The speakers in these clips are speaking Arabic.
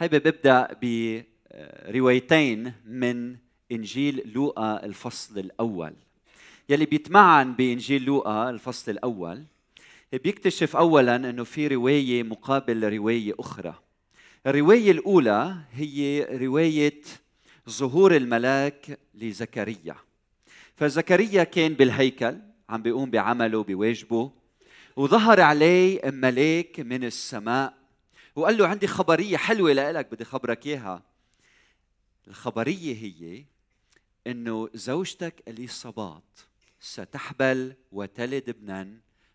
حابب ابدا بروايتين من انجيل لوقا الفصل الاول. يلي بيتمعن بانجيل لوقا الفصل الاول بيكتشف اولا انه في روايه مقابل روايه اخرى. الروايه الاولى هي روايه ظهور الملاك لزكريا. فزكريا كان بالهيكل عم بيقوم بعمله بواجبه، وظهر عليه ملاك من السماء وقال له عندي خبريه حلوه لك، بدي خبرك اياها. الخبريه هي انه زوجتك اليصابات ستحبل وتلد ابنا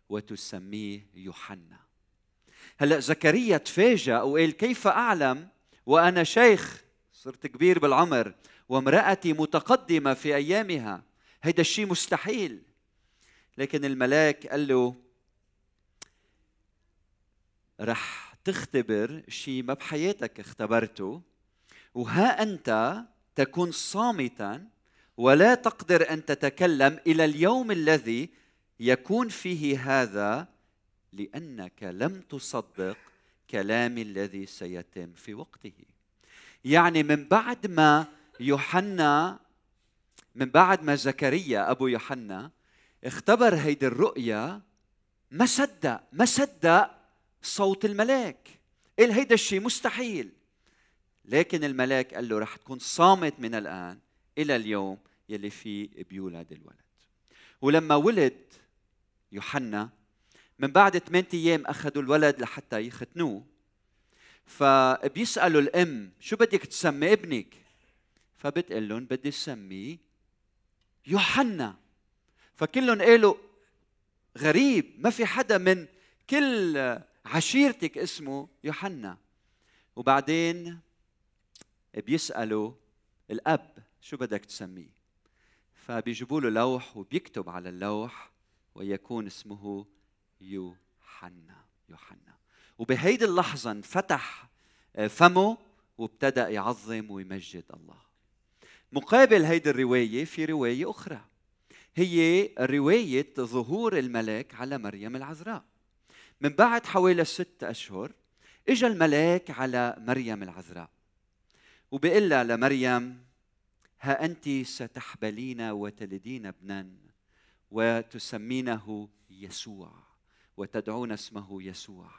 وتسميه يوحنا. هلا زكريا تفاجأ وقال كيف اعلم وانا شيخ صرت كبير بالعمر وامرأتي متقدمه في ايامها، هيدا الشيء مستحيل. لكن الملاك قال له رح تختبر شيء ما بحياتك اختبرته، وها انت تكون صامتا ولا تقدر ان تتكلم الى اليوم الذي يكون فيه هذا، لأنك لم تصدق كلامي الذي سيتم في وقته. يعني من بعد ما زكريا أبو يوحنا اختبر هيدي الرؤية، ما صدق صوت الملاك، قال هيدا الشيء مستحيل. لكن الملاك قال له رح تكون صامت من الآن إلى اليوم يلي فيه بيولد الولد. ولما ولد يوحنا من بعد 8 أيام أخذوا الولد لحتى يختنوه، فبيسألوا الأم شو بدك تسمي ابنك؟ فبتقول لهم بدي سميه يوحنا. فكلهم قالوا غريب، ما في حدا من كل عشيرتك اسمه يوحنا. وبعدين بيسألوا الأب شو بدك تسميه؟ فبيجيبوا له لوح وبيكتب على اللوح ويكون اسمه يوحنا. وبهيدي اللحظة انفتح فمه وابتدأ يعظم ويمجد الله. مقابل هيدي الرواية في رواية أخرى، هي رواية ظهور الملاك على مريم العذراء. من بعد حوالي 6 أشهر إجا الملاك على مريم العذراء وبيقول لها لمريم ها أنت ستحبلين وتلدين ابنا وتسمينه يسوع وتدعون اسمه يسوع.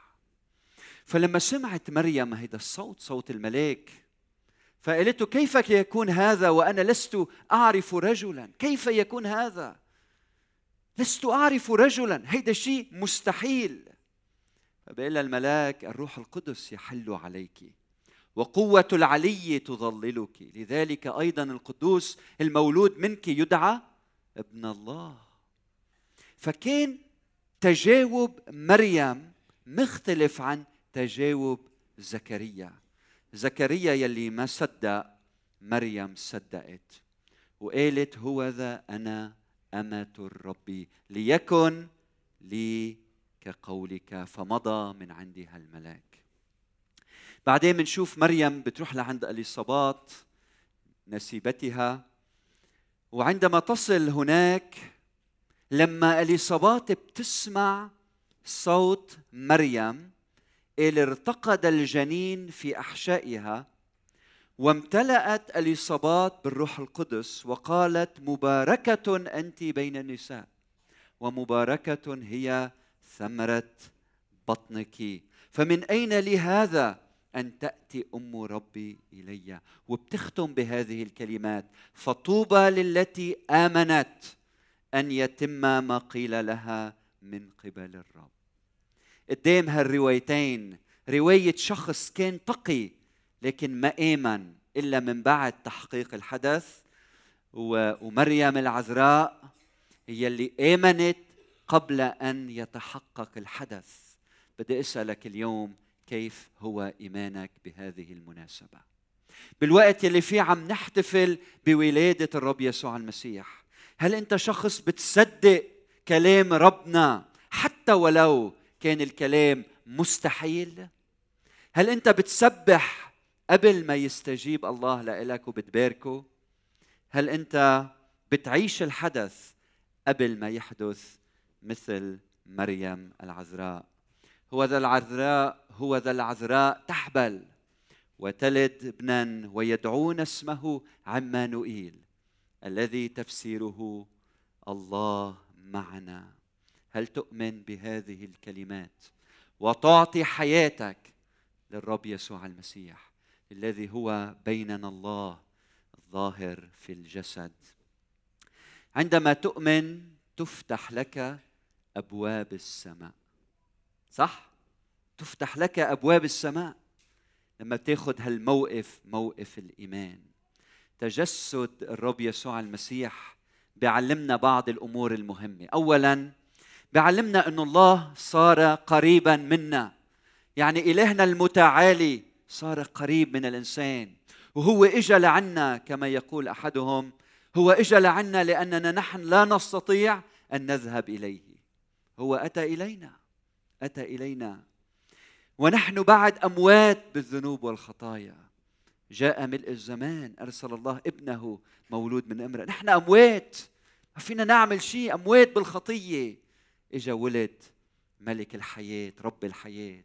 فلما سمعت مريم هذا الصوت صوت الملاك فقالته كيف يكون هذا وأنا لست أعرف رجلا؟ كيف يكون هذا؟ لست أعرف رجلا، هذا شيء مستحيل. فبقال الملاك الروح القدس يحل عليك وقوة العلي تظللك، لذلك أيضا القدوس المولود منك يدعى ابن الله. فكان تجاوب مريم مختلف عن تجاوب زكريا يلي ما صدق، مريم صدقت وقالت هو ذا أنا أمة الرب ليكن لي كقولك، فمضى من عندي هالملاك. بعدين بنشوف مريم بتروح لعند اليصابات نسيبتها، وعندما تصل هناك لما اليصابات بتسمع صوت مريم اللي ارتقد الجنين في أحشائها، وامتلأت اليصابات بالروح القدس وقالت مباركة أنت بين النساء ومباركة هي ثمرة بطنك، فمن أين لي هذا أن تأتي أم ربي إلي؟ وبتختم بهذه الكلمات فطوبى للتي آمنت أن يتم ما قيل لها من قبل الرب. قدام هالروايتين رواية شخص كان تقي لكن ما آمن إلا من بعد تحقيق الحدث، ومريم العذراء هي اللي آمنت قبل أن يتحقق الحدث. بدي أسألك اليوم كيف هو إيمانك بهذه المناسبة؟ بالوقت اللي فيه عم نحتفل بولادة الرب يسوع المسيح، هل أنت شخص بتصدق كلام ربنا حتى ولو كان الكلام مستحيل؟ هل أنت بتسبح قبل ما يستجيب الله لإلك وبتباركه؟ هل أنت بتعيش الحدث قبل ما يحدث مثل مريم العذراء؟ هو ذا العذراء تحبل وتلد ابنا ويدعون اسمه عمانوئيل الذي تفسيره الله معنا. هل تؤمن بهذه الكلمات وتعطي حياتك للرب يسوع المسيح الذي هو بيننا الله الظاهر في الجسد؟ عندما تؤمن تفتح لك أبواب السماء، صح؟ تفتح لك أبواب السماء لما تاخد هالموقف، موقف الإيمان. تجسد الرب يسوع المسيح بيعلمنا بعض الأمور المهمة. أولاً بيعلمنا أن الله صار قريباً منا، يعني إلهنا المتعالي صار قريب من الإنسان، وهو إجا لعنا كما يقول أحدهم، هو إجا لعنا لأننا نحن لا نستطيع أن نذهب إليه، هو أتى إلينا ونحن بعد أموات بالذنوب والخطايا. جاء ملء الزمان، أرسل الله ابنه مولود من امرأة. نحن أموات، ما فينا نعمل شيء، أموات بالخطية. إجا ولد ملك الحياة، رب الحياة،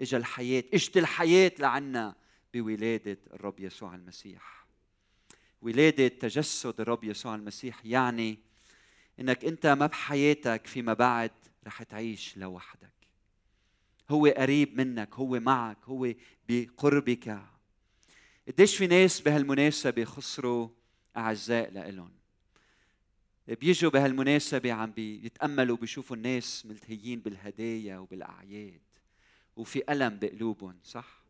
إجا الحياة، إجت الحياة لعنا بولادة الرب يسوع المسيح. ولادة تجسد الرب يسوع المسيح يعني إنك أنت ما بحياتك فيما بعد رح تعيش لوحدك، هو قريب منك، هو معك، هو بقربك. قديش في ناس بهالمناسبة خسروا أعزاء لإلهم، بيجوا بهالمناسبة عم بيتأملوا بيشوفوا الناس ملتهيين بالهدايا وبالأعياد وفي ألم بقلوبهم، صح؟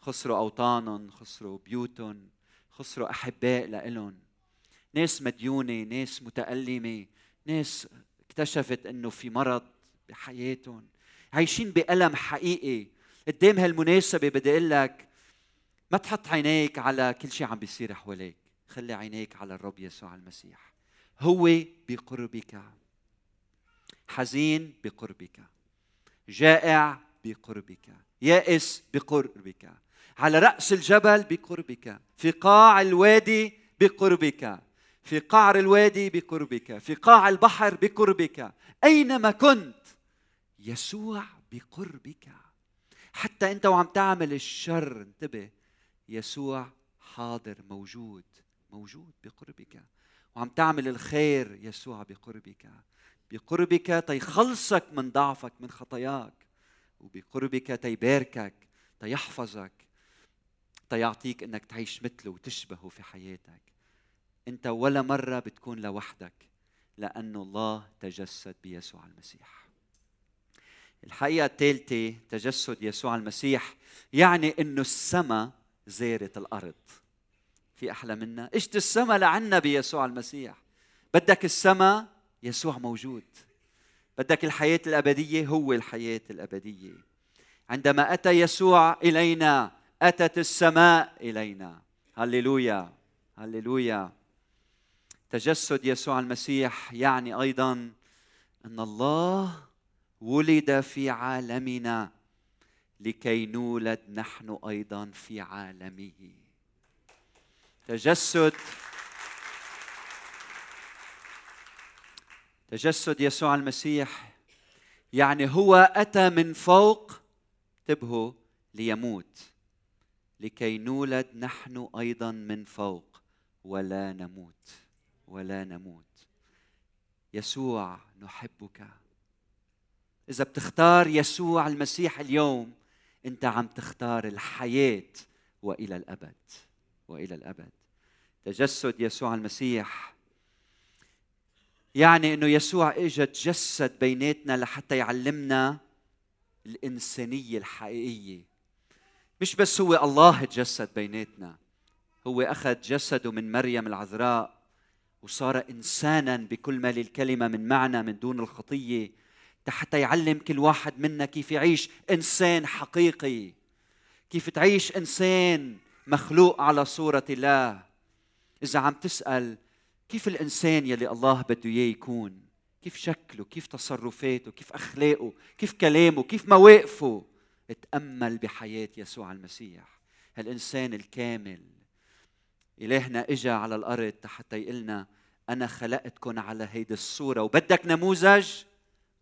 خسروا أوطانهم، خسروا بيوتهم، خسروا أحباء لإلهم، ناس مديونة، ناس متألمة، ناس اكتشفت إنه في مرض بحياتهم، عايشين بألم حقيقي. قدام هالمناسبة بدي أقول لك ما تحط عينيك على كل شيء عم بيصير حواليك، خلي عينيك على الرب يسوع المسيح، هو بقربك، حزين بقربك، جائع بقربك، يائس بقربك، على رأس الجبل بقربك، في قاع الوادي بقربك، في قعر الوادي بقربك، في قاع البحر بقربك، أينما كنت يسوع بقربك. حتى أنت وعم تعمل الشر انتبه، يسوع حاضر موجود، موجود بقربك. وعم تعمل الخير يسوع بقربك، بقربك تيخلصك من ضعفك من خطاياك، وبقربك تيباركك تيحفظك تيعطيك أنك تعيش مثله وتشبهه في حياتك. أنت ولا مرة بتكون لوحدك لأن الله تجسد بيسوع المسيح. الحقيقة الثالثة، تجسد يسوع المسيح يعني أنه السماء زارت الأرض. في أحلى منا؟ إجت السماء لعنا بيسوع المسيح. بدك السماء؟ يسوع موجود. بدك الحياة الأبدية؟ هو الحياة الأبدية. عندما أتى يسوع إلينا أتت السماء إلينا. هللويا هللويا. تجسد يسوع المسيح يعني أيضا أن الله ولد في عالمنا لكي نولد نحن أيضا في عالمه. تجسد يسوع المسيح يعني هو أتى من فوق انتبهوا ليموت لكي نولد نحن أيضا من فوق ولا نموت ولا نموت. يسوع نحبك. إذا بتختار يسوع المسيح اليوم أنت عم تختار الحياة وإلى الأبد وإلى الأبد. تجسد يسوع المسيح يعني أنه يسوع إجا تجسد بيناتنا لحتى يعلمنا الإنسانية الحقيقية. مش بس هو الله تجسد بيناتنا، هو أخذ جسده من مريم العذراء وصار إنسانا بكل ما للكلمة من معنى من دون الخطية، حتى يعلم كل واحد منا كيف يعيش إنسان حقيقي، كيف تعيش إنسان مخلوق على صورة الله. إذا عم تسأل كيف الإنسان يلي الله بده إياه يكون، كيف شكله، كيف تصرفاته، كيف أخلاقه، كيف كلامه، كيف مواقفه، اتأمل بحياة يسوع المسيح هالإنسان الكامل. إلهنا إجا على الأرض حتى يقلنا أنا خلقتكن على هيدي الصورة، وبدك نموذج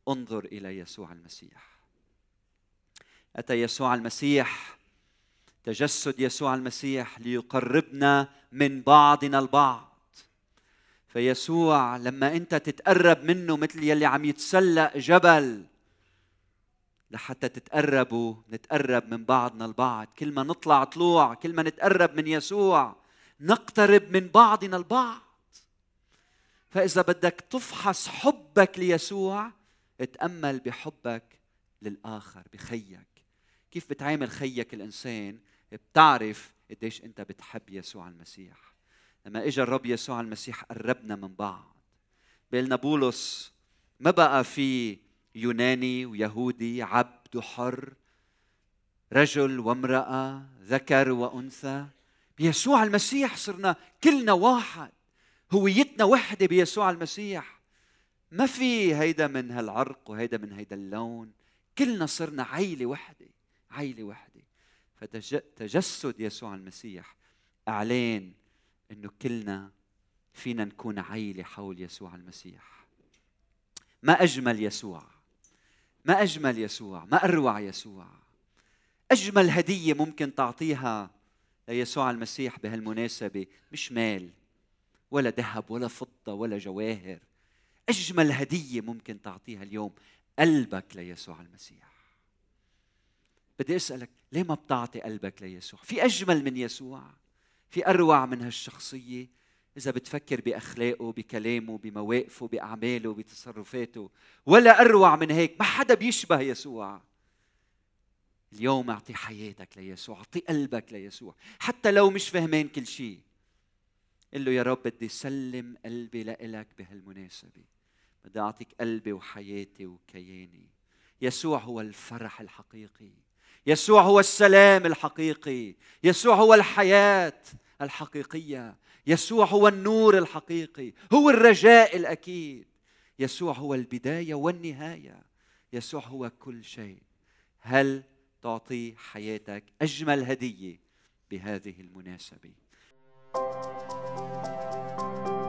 انظر إلى يسوع المسيح. أتى يسوع المسيح تجسد يسوع المسيح ليقربنا من بعضنا البعض. فيسوع لما أنت تتقرب منه مثل يلي عم يتسلق جبل، لحتى تتقربوا نتقرب من بعضنا البعض. كل ما نطلع طلوع، كل ما نتقرب من يسوع نقترب من بعضنا البعض. فإذا بدك تفحص حبك ليسوع، اتأمل بحبك للآخر، بخيك. كيف بتعامل خيك الإنسان بتعرف قديش أنت بتحب يسوع المسيح. لما إجا الرب يسوع المسيح قربنا من بعض. بيقلنا بولس ما بقى في يوناني ويهودي، عبد وحر، رجل وامرأة، ذكر وأنثى. بيسوع المسيح صرنا كلنا واحد، هويتنا وحدة بيسوع المسيح. ما في هيدا من هالعرق وهيدا من هيدا اللون، كلنا صرنا عيلة وحدة، عيلة وحدة. فتجسد يسوع المسيح إعلان إنه كلنا فينا نكون عيلة حول يسوع المسيح. ما أجمل يسوع، ما أجمل يسوع، ما أروع يسوع. أجمل هدية ممكن تعطيها ليسوع المسيح بهالمناسبة مش مال ولا ذهب ولا فضة ولا جواهر. أجمل هدية ممكن تعطيها اليوم قلبك ليسوع المسيح. بدي أسألك، ليه ما بتعطي قلبك ليسوع؟ في أجمل من يسوع؟ في أروع من هالشخصية؟ إذا بتفكر بأخلاقه، بكلامه، بمواقفه، بأعماله، بتصرفاته، ولا أروع من هيك؟ ما حدا بيشبه يسوع. اليوم أعطي حياتك ليسوع، أعطي قلبك ليسوع، حتى لو مش فهمين كل شيء. قل له يا رب بدي سلم قلبي لإلك بهالمناسبة، بدي أعطيك قلبي وحياتي وكياني. يسوع هو الفرح الحقيقي، يسوع هو السلام الحقيقي، يسوع هو الحياة الحقيقية، يسوع هو النور الحقيقي، هو الرجاء الأكيد، يسوع هو البداية والنهاية، يسوع هو كل شيء. هل تعطي حياتك أجمل هدية بهذه المناسبة؟